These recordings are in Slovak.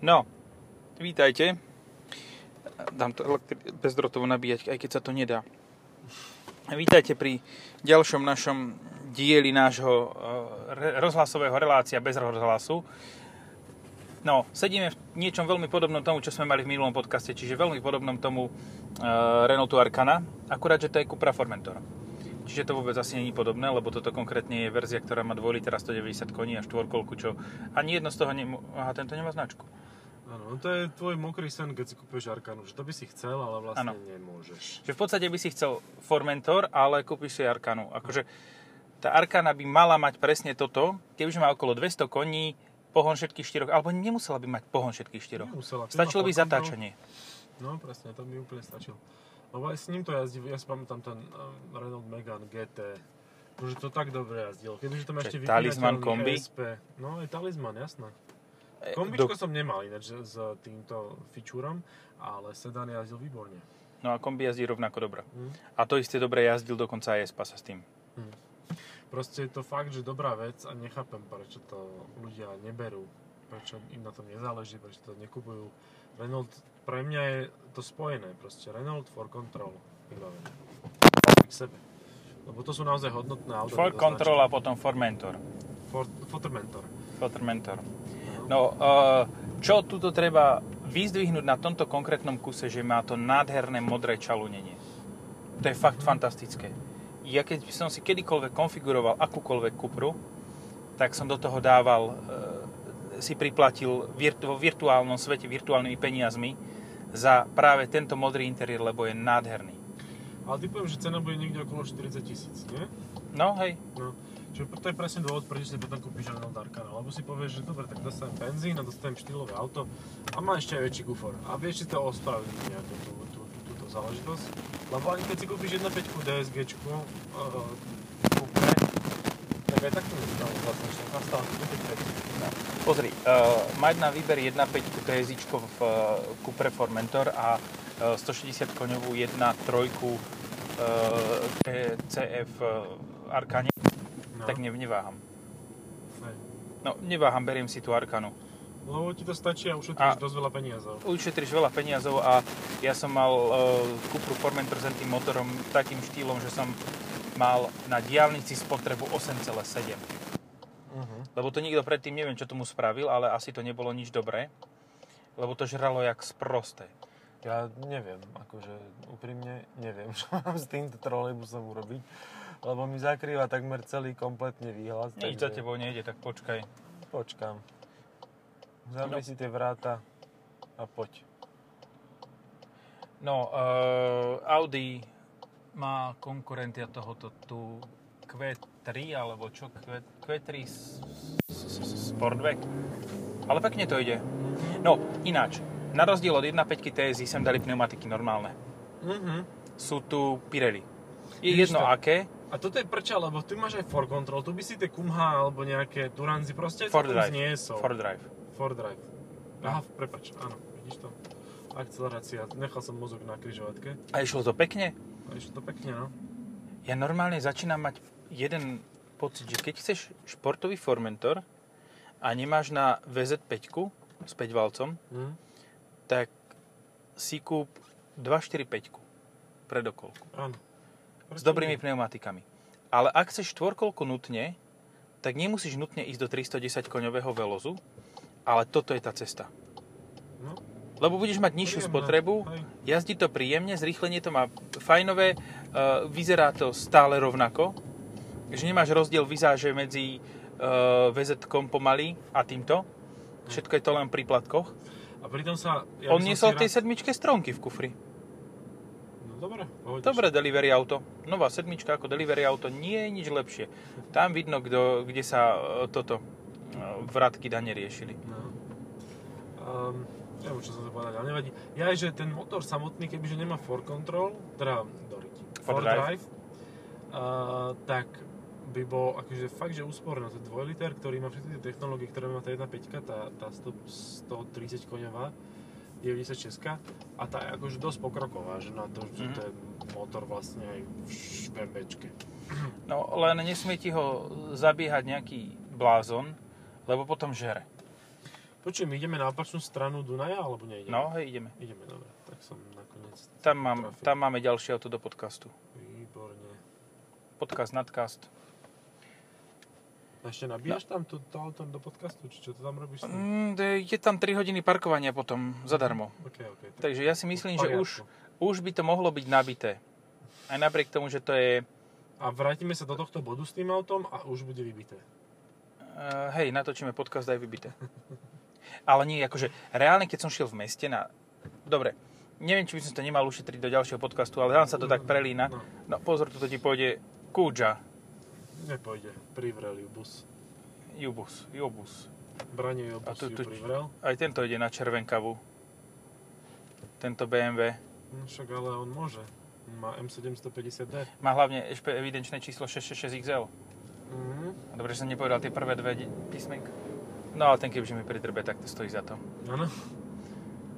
No, vítajte. Dám to bezdrotovo nabíjať, aj keď sa to nedá. Vítajte pri ďalšom našom dieli nášho rozhlasového relácia bez rozhlasu. No, sedíme v niečom veľmi podobnom tomu, čo sme mali v minulom podcaste, čiže veľmi podobnom tomu Renaultu Arkana, akurát, že to je Cupra Formentor. Čiže to vôbec asi nie je podobné, lebo toto konkrétne je verzia, ktorá má 2 litra 190 koní a štvorkolku, čo ani jedno z toho Aha, tento nemá značku. Áno, to je tvoj mokrý sen, keď si kúpiš Arkanu, že to by si chcel, ale vlastne nemôžeš. Že v podstate by si chcel Formentor, ale kúpiš si Arkanu. Akože tá Arkana by mala mať presne toto, kebyže má okolo 200 koní, pohon všetkých štyroch, alebo nemusela by mať pohon všetkých štyroch. Nemusela. Stačilo by zatáčanie. No, presne, to by úplne stačilo. No aj s ním to jazdí, ja si pamätám ten Renault Megane GT, že to tak dobre jazdilo. Keďže to má ešte vypínateľný ESP. No je Talisman, jasné. Kombičko som nemal ináč s týmto fičúrom, ale sedan jazdil výborne. No a kombi jazdí rovnako dobré. A to isté dobre jazdil dokonca aj ESP sa s tým. Proste je to fakt, že dobrá vec a nechápem, prečo to ľudia neberú, prečo im na tom nezáleží, prečo to nekupujú. Renault, pre mňa je to spojené, proste Renault 4Control vybavené k sebe, lebo to sú naozaj hodnotné auto. 4Control a potom Formentor. Formentor. No, čo tuto treba vyzdvihnúť na tomto konkrétnom kuse, že má to nádherné modré čalúnenie. To je fakt fantastické. Ja keď som si kedykoľvek konfiguroval akúkoľvek Cupru, tak som do toho dával si priplatil vo virtuálnom svete virtuálnymi peniazmi za práve tento modrý interiér, lebo je nádherný. Ale ty poviem, že cena bude niekde okolo 40 000, nie? No, hej. No. Čiže to je presne dôvod, prečo si potom kúpiš Renault Arkana, lebo si povieš, že dobre, tak dostanem benzín a dostanem štýlové auto a má ešte aj väčší kufor. A vieš si to ospraviť nejakú túto záležitosť, lebo ani keď si kúpiš 1.5 DSG-čku Cupre, tak aj takto nezdávam vlastne, nastávam 1.5. Pozri, mať na výber 1.5 TSI-čko v Cupre Formentor a 160 koňovú 1.3 CF Arkane, no. Tak neváham. No, neváham, beriem si tú Arkanu. Lebo ti to stačí a ušetríš dosť veľa peniazov. Ušetríš veľa peniazov a ja som mal Cupru Formentor s tým motorom takým štýlom, že som mal na diaľnici spotrebu 8,7. Lebo to nikto predtým, neviem, čo tomu spravil, ale asi to nebolo nič dobré, lebo to žralo jak sprosté. Ja neviem, akože úprimne neviem, čo mám s týmto trolejbusom urobiť, lebo mi zakrýva takmer celý kompletne výhľad. Nič za tebou nejde, tak počkaj. Počkám. Zavri si tie vráta a poď. No, Audi má konkurentia tohoto tu Q3 alebo čo? Q3 Sportback. Ale pekne to ide. No, ináč. Na rozdiel od 1.5 TSI sem dali pneumatiky normálne. Sú tu Pirelli. Je jedno aké. A toto je prča, lebo tu máš aj 4Control. Tu by si tie Kumha alebo nejaké Turanzy proste zniesol. Ford Drive. Aha, prepáč. Áno, vidíš to? Akcelerácia. Nechal som mozog na križovatke. A išlo to pekne? No. Ja normálne začínam mať jeden pocit, že keď chceš športový Formentor a nemáš na VZ5 s 5-valcom, tak si kúp 245 predokolku. Áno. S dobrými pneumatikami. Ale ak chceš štvorkolku nutne, tak nemusíš nutne ísť do 310 koňového velozu, ale toto je tá cesta. No. Lebo budeš mať nižšiu spotrebu, jazdí to príjemne, zrýchlenie to má fajnové, vyzerá to stále rovnako, že nemáš rozdiel vizáže medzi VZ-kom pomaly a týmto, všetko je to len pri platkoch. A pritom sa... Ja on niesol v tej sedmičke stromky v kufri. No dobre, pohodíš. Dobre, delivery auto. Nová sedmička ako delivery auto nie je nič lepšie. Tam vidno, kde sa toto vratky dane riešili. No. Neviem, čo som to povedal, ale nevadí. Ja je, že ten motor samotný, kebyže nemá 4Control, teda Ford Drive, tak by bol akože fakt, že úsporné. To je 2 liter, ktorý má všetky tie technológie, ktoré má tá 1.5, tá 130 koňová, 96 a tá je akože dosť pokroková, že na to, že ten motor vlastne aj v špembečke. No, len nesmie ti ho zabiehať nejaký blázon, lebo potom žere. Počujem, ideme na opačnú stranu Dunaja, alebo nejdeme? No, hej, ideme. Ideme, dobre. Tak som nakoniec... Tam máme ďalšie auto do podcastu. Výborne. Podcast, nadcast. Ešte nabíjaš tam to auto do podcastu? Či čo to tam robíš? Je tam 3 hodiny parkovania potom, zadarmo. Okay, tak takže ja si myslím, že už by to mohlo byť nabité. Aj napriek tomu, že to je... A vrátime sa do tohto bodu s tým autom a už bude vybité. Hej, natočíme podcast aj vybité. Ale nie, akože reálne, keď som šiel v meste na... Dobre, neviem, či by som to nemal ušetriť do ďalšieho podcastu, ale tam sa to tak prelína. No pozor, toto ti pôjde kúža. Nepôjde, privrel Jubus. Branie Jubus ju privrel. Aj tento ide na červenkavú. Tento BMW. No však, ale on môže. Má M750D. Má hlavne evidenčné číslo 666XL. Mm-hmm. Dobre, že som nepovedal tie prvé dve písmenka. No, ale ten kebyže mi pridrbe, tak to stojí za to. Áno.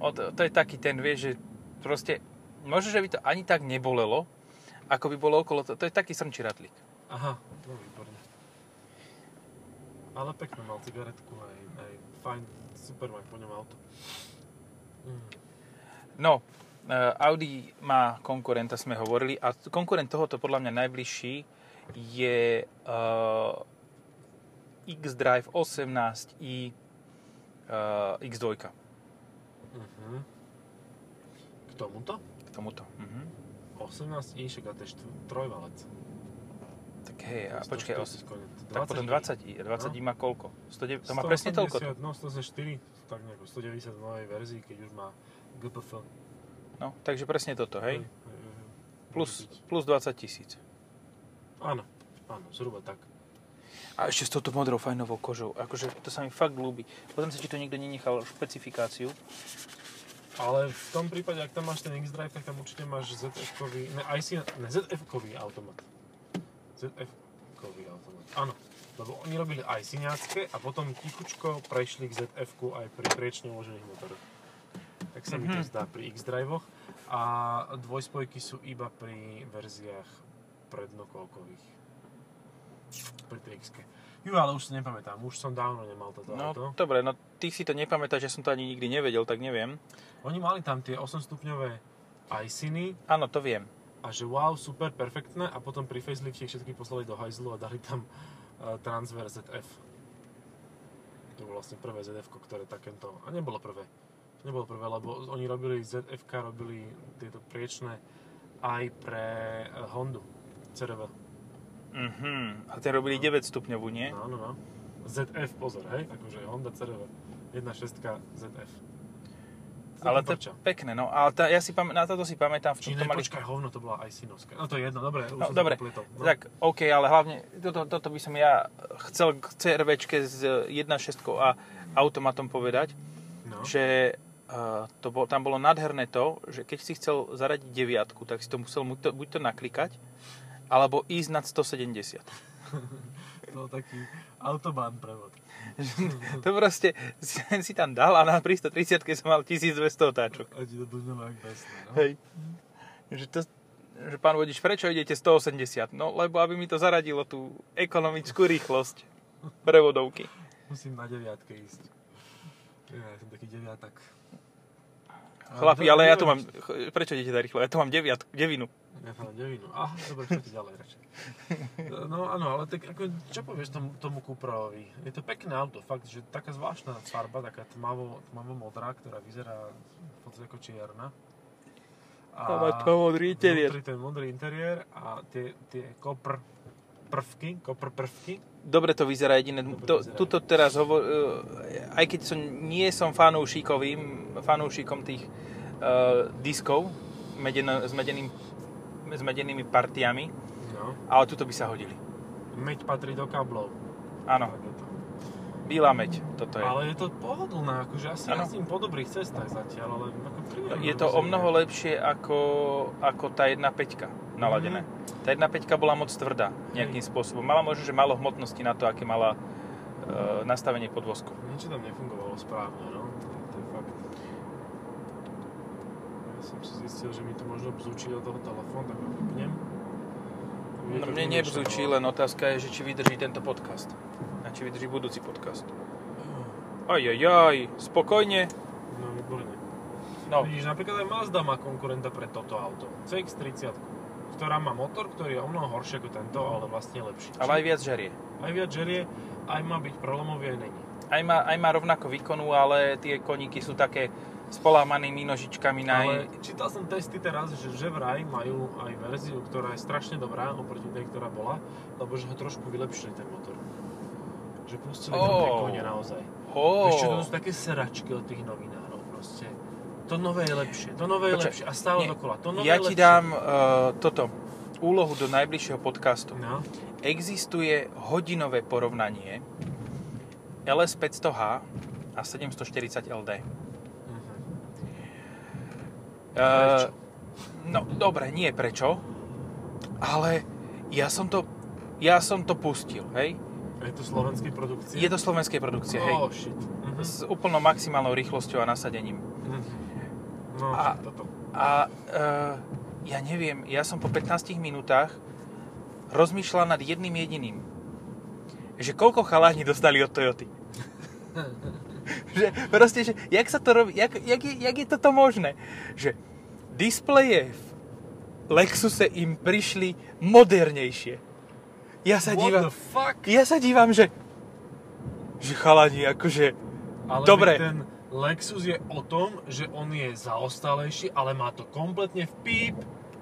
To je taký ten, vieš, že proste, možno, že by to ani tak nebolelo, ako by bolo okolo toho. To je taký srnčí ratlík. Aha, no výborné. Ale pekno mal cigaretku, aj fajn, super mám po ňom auto. No, Audi má konkurenta, sme hovorili, a konkurent tohoto, podľa mňa najbližší, je... xDrive 18i x2. Uh-huh. K tomuto? K tomuto. Uh-huh. 18i, však a to je trojvalec. Tak hej, a počkaj, tak potom 20i. 20i má koľko? 100, to má presne toľko? No, 104, tak nejako, 190 v novej verzii, keď už má GPF. No, takže presne toto, hej? Plus 20 000. Áno, zhruba tak. A ešte s touto modrou fajnovou kožou. Akože to sa mi fakt ľúbi. Potom sa ti to niekto nenechal špecifikáciu. Ale v tom prípade, ak tam máš ten xDrive, tak tam určite máš ZF-kový... Ne, ZF-kový automat. ZF-kový automat. Áno. Lebo oni robili aj syňácké a potom tichučko prešli k ZF-ku aj pri priečne uložených motoroch. Tak sa mi to zdá pri xDrive-och. A dvojspojky sú iba pri verziách prednokolkových. Pri 3X-ke. Jo, ale už si nepamätám, už som dávno nemal toto auto. No dobre, no ty si to nepamätáš, že som to ani nikdy nevedel, tak neviem. Oni mali tam tie 8-stupňové iSiny. Áno, to viem. A že wow, super, perfektné, a potom pri facelifte všetky poslali do hajzlu a dali tam transfer ZF. To bolo vlastne prvé ZF-ko, ktoré takento... A nebolo prvé, lebo oni robili ZF-ka, robili tieto priečné aj pre Hondu CR-V. A ten robili 9 stupňovú, nie? No. ZF, pozor, hej? Akože Honda CR-V. 1.6 ZF. Ale to je pekné, no. Ale na toto si pamätám. Či nepočkaj, hovno, to bola aj synovská. No to je jedno, dobre. No, dobre, tak OK, ale hlavne toto by som ja chcel k CR-Včke s 1.6 a automatom povedať, že tam bolo nádherné to, že keď si chcel zaradiť 9, tak si to musel buď to naklikať, alebo ísť nad 170. To taký autobahn prevod. To proste si tam dal a na 130-ke som mal 1200 otáčok. A ti to dúňalo jak besné. No? Hej. Že pán vodič, prečo idete 180? No, lebo aby mi to zaradilo tú ekonomickú rýchlosť prevodovky. Musím na 9-ke ísť. Ja som taký 9-tak. Chlapi, ale ja tu mám... Prečo idete tak rýchlo? Ja tu mám 9. Ja tam mám 9. Dobre, čo ti ďalej radšej. No áno, ale tak ako, čo povieš tomu Cupraovi? Je to pekné auto, fakt, že taká zvláštna farba, taká tmavo-modrá, ktorá vyzerá v podstate ako čierna. A modrý interiér. Ten modrý interiér a tie kopr prvky. Dobre to vyzerá jediné. Tuto teraz aj keď nie som fanúšikom tých diskov s medenými partiami, ale tuto by sa hodili. Meď patrí do kablov. Áno. Bílá meď, toto je. Ale je to pohodlná, akože asi jazdím po dobrých cestách zatiaľ, ale ako príjemné. Je to o mnoho lepšie ako tá 1.5. naladené. Tá 1.5 bola moc tvrdá nejakým spôsobom. Mala možno, že málo hmotnosti na to, aké mala nastavenie podvozku. Niečo tam nefungovalo správne, no? To je fakt. Ja som si zistil, že mi to možno bzučí do toho telefónu, tak ho vypnem. No mne nebzučí, len otázka je, že či vydrží tento podcast. A či vydrží budúci podcast. Ajajaj, spokojne. No, výborné. No. Vidíš, napríklad aj Mazda má konkurenta pre toto auto, CX-30, ktorá má motor, ktorý je o mnoho horší ako tento, ale vlastne lepší. Ale aj viac žerie. Aj viac žerie, aj má byť prelomový, aj není. Aj má rovnako výkonu, ale tie koníky sú také s polámanými nožičkami. Ale čítal som testy teraz, že vraj majú aj verziu, ktorá je strašne dobrá oproti tej, ktorá bola, lebo že ho trošku vylepšili ten motor. Že pustili tam tie konie naozaj. Ešte to sú také sračky od tých novinárov proste. To nové je lepšie, to nové je lepšie a stále dokola. To nové ja ti dám úlohu do najbližšieho podcastu. No. Existuje hodinové porovnanie LS500H a 740LD. Prečo? No, dobre, nie prečo, ale ja som to pustil, hej. Je to slovenskej produkcie? Je to slovenskej produkcie, hej. Oh, shit. S úplnou maximálnou rýchlosťou a nasadením. No, toto. Ja neviem, ja som po 15 minútach rozmýšľal nad jedným jediným. Že koľko chaláni dostali od Toyoty. Že proste, že jak sa to robí, jak je toto možné? Že displeje v Lexuse im prišli modernejšie. Ja sa dívam, že chalani, akože... Ale dobre. Ten Lexus je o tom, že on je zaostalejší, ale má to kompletne v píp.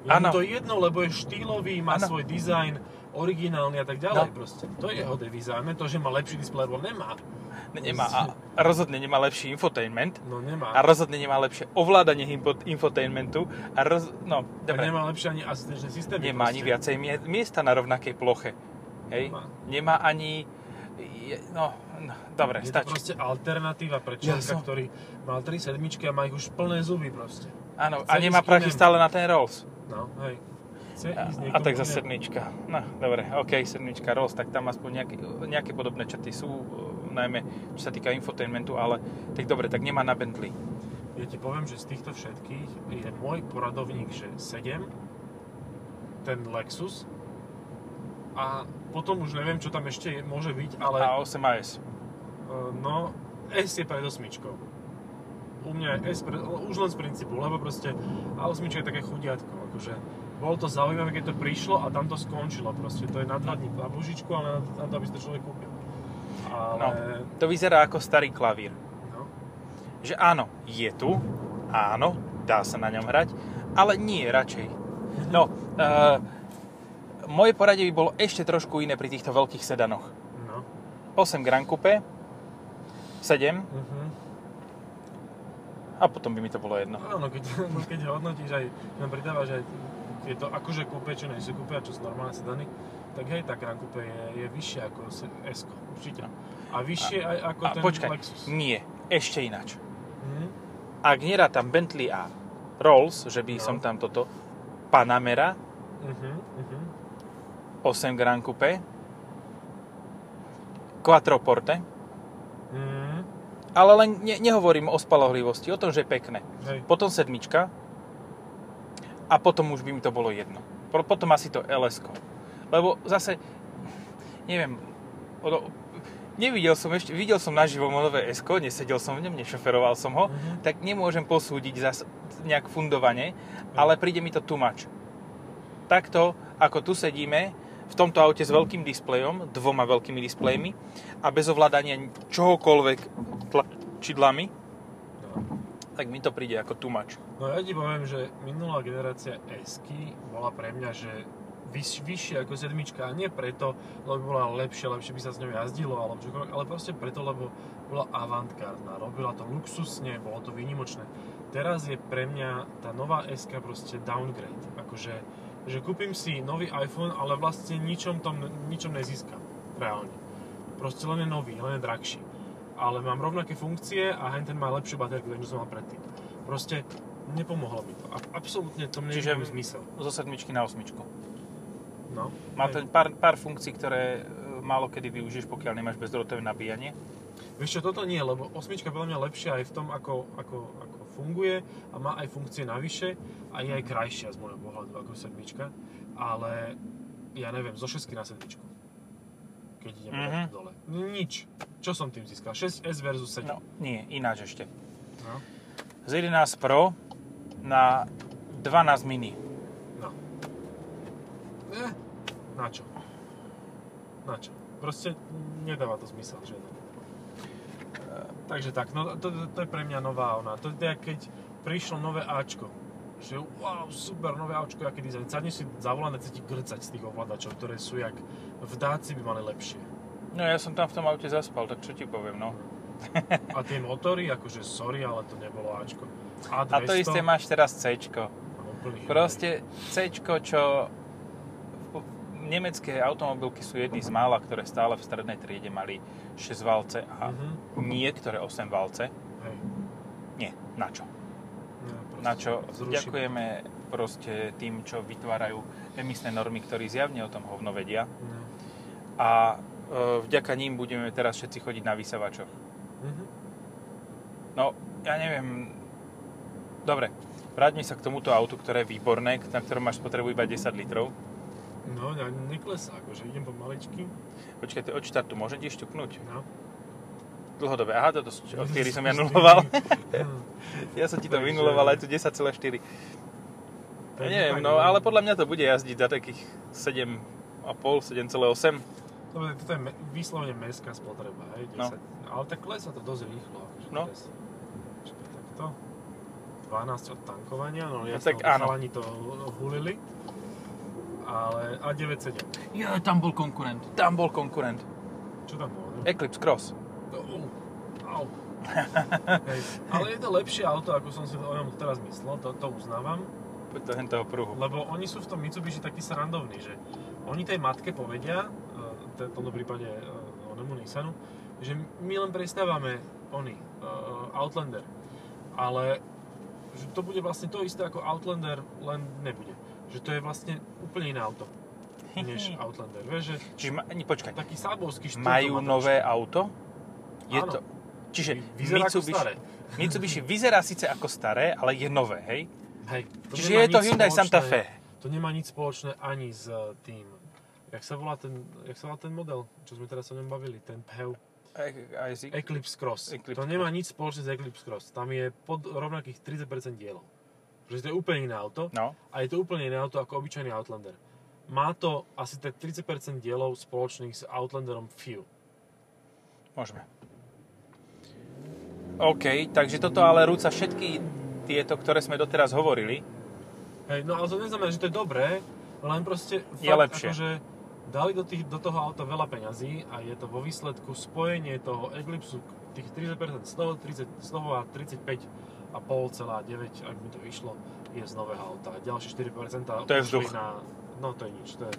Ano. Je to jedno, lebo je štýlový, má svoj dizajn, originálny a tak ďalej. No. Proste. To je jeho dizajn, to, že má lepší displej, lebo nemá. Nemá a rozhodne nemá lepší infotainment. No nemá. A rozhodne nemá lepšie ovládanie infotainmentu. A nemá lepšie ani asistenčné systémy. Nemá proste ani viacej miesta na rovnakej ploche. Hej? Nemá ani... dobre, stačí. Je to proste alternatíva pre človeka, ktorý mal 3 sedmičky a má ich už plné zuby proste. Áno, a nemá prachy stále na ten Rolls. No, hej. A tak za sedmička. No, dobre, okej, sedmička Rolls, tak tam aspoň nejaké podobné črty sú, najmä čo sa týka infotainmentu, ale tak dobre, tak nemá na Bentley. Ja ti poviem, že z týchto všetkých je môj poradovník, že 7, ten Lexus, a potom už neviem, čo tam ešte môže byť, ale... A8 a S. No, S je pred osmičkou. U mňa je S už len z princípu, lebo proste A8 je také chudiatko, akože bolo to zaujímavé, keď to prišlo a tam to skončilo proste, to je na 2 dní na božičku, ale na to, aby si to človek kúpil. Ale... No, to vyzerá ako starý klavír. No. Že áno, je tu, áno, dá sa na ňom hrať, ale nie, radšej. No, moje poradie by bolo ešte trošku iné pri týchto veľkých sedanoch. No. 8 Grand Coupe, 7 a potom by mi to bolo jedno. Áno, keď hodnotíš aj, pridávaš aj tieto akože coupe, čo nejsú coupe a čo sú normálne sedany, tak hej, tá Grand Coupe je vyššie ako S-ko, určite. A vyššie aj ako ten Lexus. Nie, ešte ináč. Ak nerátam Bentley a Rolls, že by som tam toto Panamera, 8 Grand Coupe, Quattroporte, ale len nehovorím o spalohlivosti, o tom, že je pekné. Hej. Potom sedmička a potom už by mi to bolo jedno. Potom asi to LS-ko. Lebo zase, neviem, videl som naživo nové S-ko, nesedel som v ňom, nešoferoval som ho, tak nemôžem posúdiť zase nejak fundovane, ale príde mi to too much. Takto, ako tu sedíme, v tomto aute s veľkým displejom, 2 veľkými displejmi a bez ovládania čohokoľvek tlačidlami, tak mi to príde ako too much. No ja ti poviem, že minulá generácia S-ky bola pre mňa, že vyššie ako sedmička, a nie preto, lebo bola lepšie by sa s ňou jazdilo, ale proste preto, lebo bola avantgardná, robila to luxusne, bolo to výnimočné. Teraz je pre mňa tá nová S-ka proste downgrade, akože že kúpim si nový iPhone, ale vlastne ničom nezískam, reálne. Proste len je nový, len je drahší. Ale mám rovnaké funkcie a henten má lepšiu baterku, než som mal predtým. Proste nepomohlo mi to. Absolútne to mne nemá zmysel. Čiže zo 7 na 8. No. Má to pár funkcií, ktoré málo kedy využiješ, pokiaľ nemáš bezdrôtové nabíjanie. Vieš čo, toto nie, lebo 8 je podľa mňa lepšia aj v tom, ako funguje a má aj funkcie navyše a je aj krajšia z môjho pohľadu ako sedmička, ale ja neviem, zo 6 na sedmičku. keď idem dole. Nič. Čo som tým získal? 6S versus 7. No, nie, ináč ešte. No. Z 11 Pro na 12 mini. No. Na čo? Na čo? Proste nedáva to zmysel, že no. Takže tak, no to je pre mňa nová ona. To je keď prišlo nové Ačko. Že wow, super, nové Ačko, aký dizajn. Sadneš si za volant, cíti grcať z tých ovládačov, ktoré sú jak v Daci by mali lepšie. No ja som tam v tom aute zaspal, tak čo ti poviem, no. A tie motory, akože sorry, ale to nebolo Ačko. A200. A to isté máš teraz Cčko. Proste Cčko, čo nemecké automobilky sú jedny z mála, ktoré stále v strednej triede mali 6 valce a niektoré 8 valce. Hej. Nie, na čo? Na čo ďakujeme proste tým, čo vytvárajú emisné normy, ktorí zjavne o tom hovno vedia. A vďaka ním budeme teraz všetci chodiť na vysavačoch. No, ja neviem. Dobre, vráťme sa k tomuto autu, ktoré je výborné, na ktorom máš spotrebu iba 10 litrov. No, ja neklesá, akože idem pomaličky. Počkaj, od štartu môžem ti šťuknúť? No. Dlhodobé, aha, toto sú odkedy som ja nuloval. Ja som ti to vynuloval, aj tu 10,4. Ja neviem, no, ale podľa mňa to bude jazdiť za takých 7,5, 7,8. Dobre, toto je výslovne mestská spotreba, hej, 10. No. Ale tak klesá to dosť rýchlo. No. Takto. 12 od tankovania, no jasno, chalani to hulili. Ale A9.7. Jo, tam bol konkurent, Čo tam bol? Ne? Eclipse Cross. Au. Hej, ale je to lepšie auto, ako som si o ňom teraz myslel, to uznávam. Poď do henteho pruhu. Lebo oni sú v tom Mitsubishi takí srandovní, že oni tej matke povedia, v tomto prípade onemu Nissanu, že my len prestávame Outlander, ale že to bude vlastne to isté ako Outlander, len nebude. Že to je vlastne úplne iné auto než Outlander. Vieš, že počkaj, taký sábovský štýl. Majú nové auto? Je áno. To, čiže vyzerá Mitsubishi, ako staré. Mitsubishi vyzerá síce ako staré, ale je nové, hej? Hej. Čiže je to Hyundai Santa Fe. To nemá nič spoločné ani s tým. Jak sa volá ten model, čo sme teraz o ňom bavili, ten PHEV? Eclipse Cross. To nemá nič spoločné s Eclipse Cross. Tam je pod rovnakých 30% dielov. Pretože to je úplne iné auto. No. A je to úplne iné auto ako obyčajný Outlander. Má to asi tak 30% dielov spoločných s Outlanderom FIU. Môžeme. OK, takže toto ale rúca všetky tieto, ktoré sme doteraz hovorili. Hej, no ale to neznamená, že to je dobré. Len proste fakt, akože dali do toho auta veľa peňazí a je to vo výsledku spojenie toho Eclipsu tých 30% z toho, 35,5,9, ak by to išlo, je z nového auta. Ďalšie 4% to je vzduch. No to je nič, to je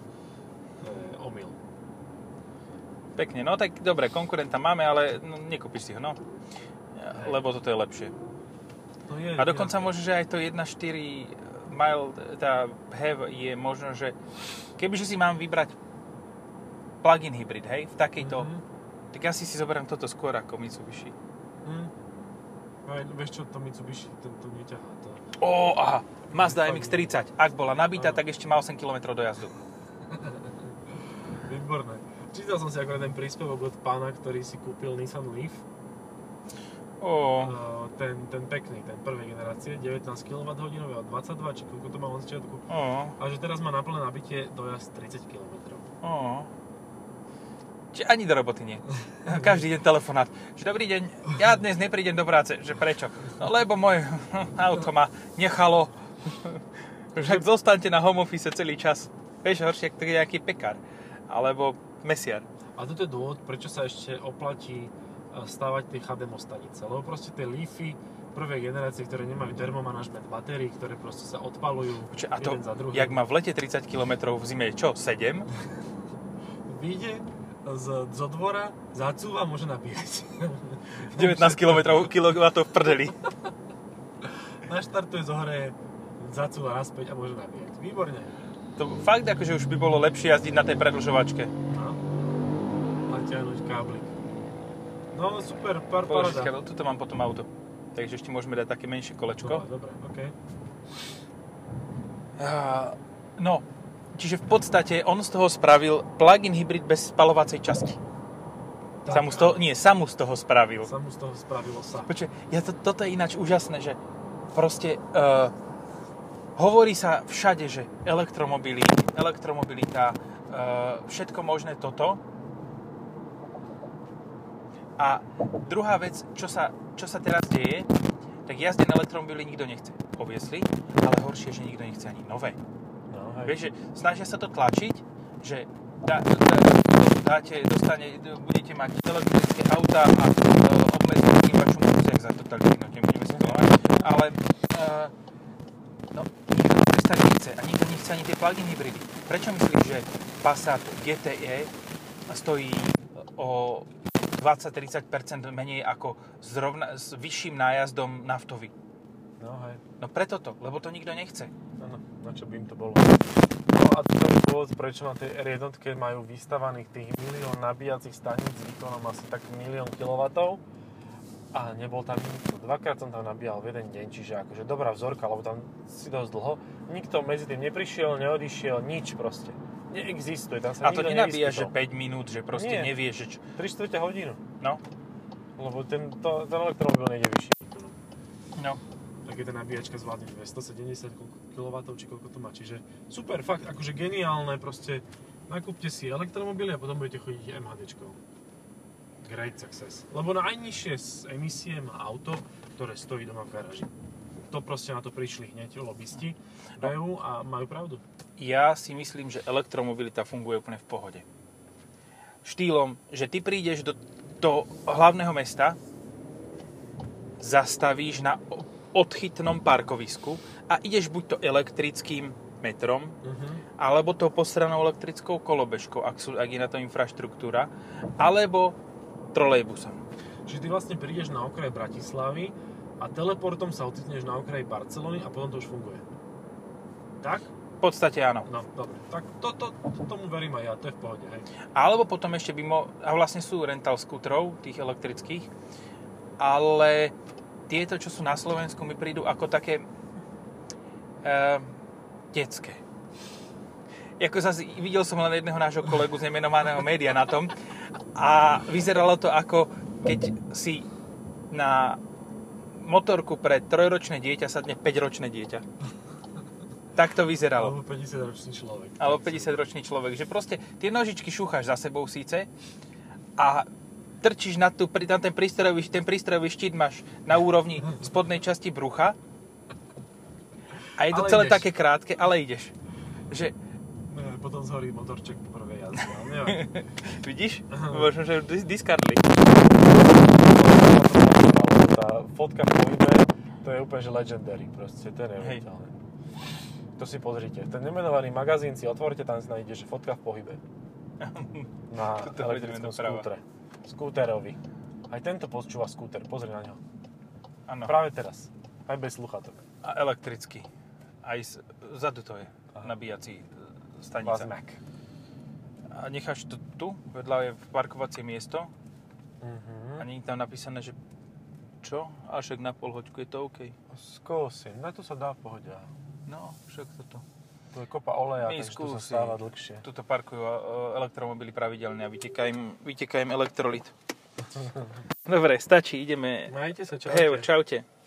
omyl. Pekne, no tak dobre, konkurenta máme, ale nekúpiš si ho, no. Hej. Lebo toto je lepšie. To je, a dokonca môže, že aj to 1.4... tá PHEV je možno, že kebyže si mám vybrať plug-in hybrid, hej, v takejto, tak asi si zoberiem toto skôr ako Mitsubishi. Vieš čo, to Mitsubishi, to neťahá. To... aha, Mazda MX-30, ak bola nabitá, tak ešte má 8 km do jazdu. Výborné. Čítal som si akorát ten príspevok od pána, ktorý si kúpil Nissan Leaf. Ten pekný, ten prvej generácie, 19 kWh, 22, či koľko to má od začiatku. A že teraz má na plné nabitie dojazd 30 km. Čiže ani do roboty nie. Každý deň telefonát. Že dobrý deň, ja dnes neprídem do práce. Že prečo? No lebo moje auto ma nechalo. Však zostaňte na home office celý čas. Vieš, horšie, ak to je nejaký pekár. Alebo mesiar. A toto je dôvod, prečo sa ešte oplatí stávať tie CHAdeMO stanice, lebo proste tie Leafy prvej generácie, ktoré nemajú termomanažment batérií, ktoré proste sa odpalujú a to, jeden za druhým. Jak má v lete 30 km, v zime je čo, 7? Vyjde zo dvora, zacúva, môže nabíjať. 19 kW v prdeli. Naštartuje, zohreje, zacúva naspäť a môže nabíjať. Výborne. To fakt akože už by bolo lepšie jazdiť na tej predĺžovačke. No. A ťahnuť káblik. No, super, paráda. Tuto mám potom auto. Takže ešte môžeme dať také menšie kolečko. Dobre, okej. Okay. No, Čiže v podstate on z toho spravil plug-in hybrid bez spalovacej časti. Tak, samu z toho, nie, samu z toho spravil. Samu z toho spravilo sa. Počkej, ja toto je ináč úžasné, že proste hovorí sa všade, že elektromobily, elektromobilita, všetko možné toto. A druhá vec, čo sa teraz deje, tak jazde na elektromobily nikto nechce. Obviesli, ale horšie, že nikto nechce ani nové. No, vieš, že snažia sa to tlačiť, že budete mať elektrické autá a obmedzení iba čumu musia za totalitnou, nebudeme si to mať, ale nikto prestať nechce a nikto nechce ani tie plug-in hybridy. Prečo myslíš, že Passat GTE stojí o 20-30% menej ako s vyšším nájazdom naftový? No hej. No preto to, lebo to nikto nechce. Áno, na čo by im to bolo? No a to je dôvod, prečo na tej R1 majú vystavaných tých 1 000 000 nabíjacích staníc s výkonom asi tak 1 000 000 kW a nebol tam nikto. Dvakrát som tam nabíjal v jeden deň, čiže akože dobrá vzorka, lebo tam si dosť dlho. Nikto medzi tým neprišiel, neodišiel, nič proste. Neexistuje, tam sa nikto nenabíja, že 5 minút, že proste nevieš, že čo. 3/4 hodinu. No. Lebo ten elektromobil nejde vyššie. No. Tak je tá nabíjačka zvládne 270 kW, či koľko to má, čiže super, fakt, akože geniálne, proste nakúpte si elektromobily a potom budete chodiť MHDčkou. Great success. Lebo najnižšie emisie má auto, ktoré stojí doma v garáži. To proste na to prišli hneď lobisti, dajú a majú pravdu. Ja si myslím, že elektromobilita funguje úplne v pohode. Štýlom, že ty prídeš do hlavného mesta, zastavíš na odchytnom parkovisku a ideš buď to elektrickým metrom, alebo to posranou elektrickou kolobežkou, ak je na to infraštruktúra, alebo trolejbusom. Čiže ty vlastne prídeš na okraj Bratislavy a teleportom sa ocitneš na okraji Barcelony a potom to už funguje. Tak? V podstate áno. No, dobre. Tak tomu verím aj ja, to je v pohode, hej. Alebo potom ešte a vlastne sú rental skútrov, tých elektrických, ale tieto, čo sú na Slovensku, mi prídu ako také detské. Jako zase, videl som len jedného nášho kolegu z nemenovaného média na tom a vyzeralo to ako keď si na motorku pre 3-ročné dieťa sadne 5-ročné dieťa. Tak to vyzeralo. Alebo 50-ročný človek. Alebo 50-ročný človek. Že proste tie nožičky šúchaš za sebou síce a trčíš na ten prístrojový štít máš na úrovni spodnej časti brucha a je to ale celé ideš. Také krátke, ale ideš. Že... No, potom zhorí motorček po prvej jazde, ale neviem. Vidíš? Možno, že diskarli. Tá fotka v pohybe, to je úplne že legendary, proste, to je neuveriteľné. To si pozrite, ten nemenovaný magazín si otvorite, tam si nájdeš, že fotka v pohybe. Na elektrickom skútre. Skúterovi. Aj tento počúva skúter, pozri na ňo. Áno. Práve teraz. Aj bez sluchátok. A elektrický. Aj vzadu to je nabíjací stanica. Vazmak. A necháš to tu, vedľa je parkovacie miesto. A nie je tam napísané, že čo? A však na polhoďku je to OK. Skúsim, na to sa dá v pohode. No, však toto. To je kopa oleja, takže to sa stáva dlhšie. Tuto parkujú elektromobily pravidelne a vyteká im elektrolit. Dobre, stačí, ideme. Majte sa, čaute. Hej, čaute.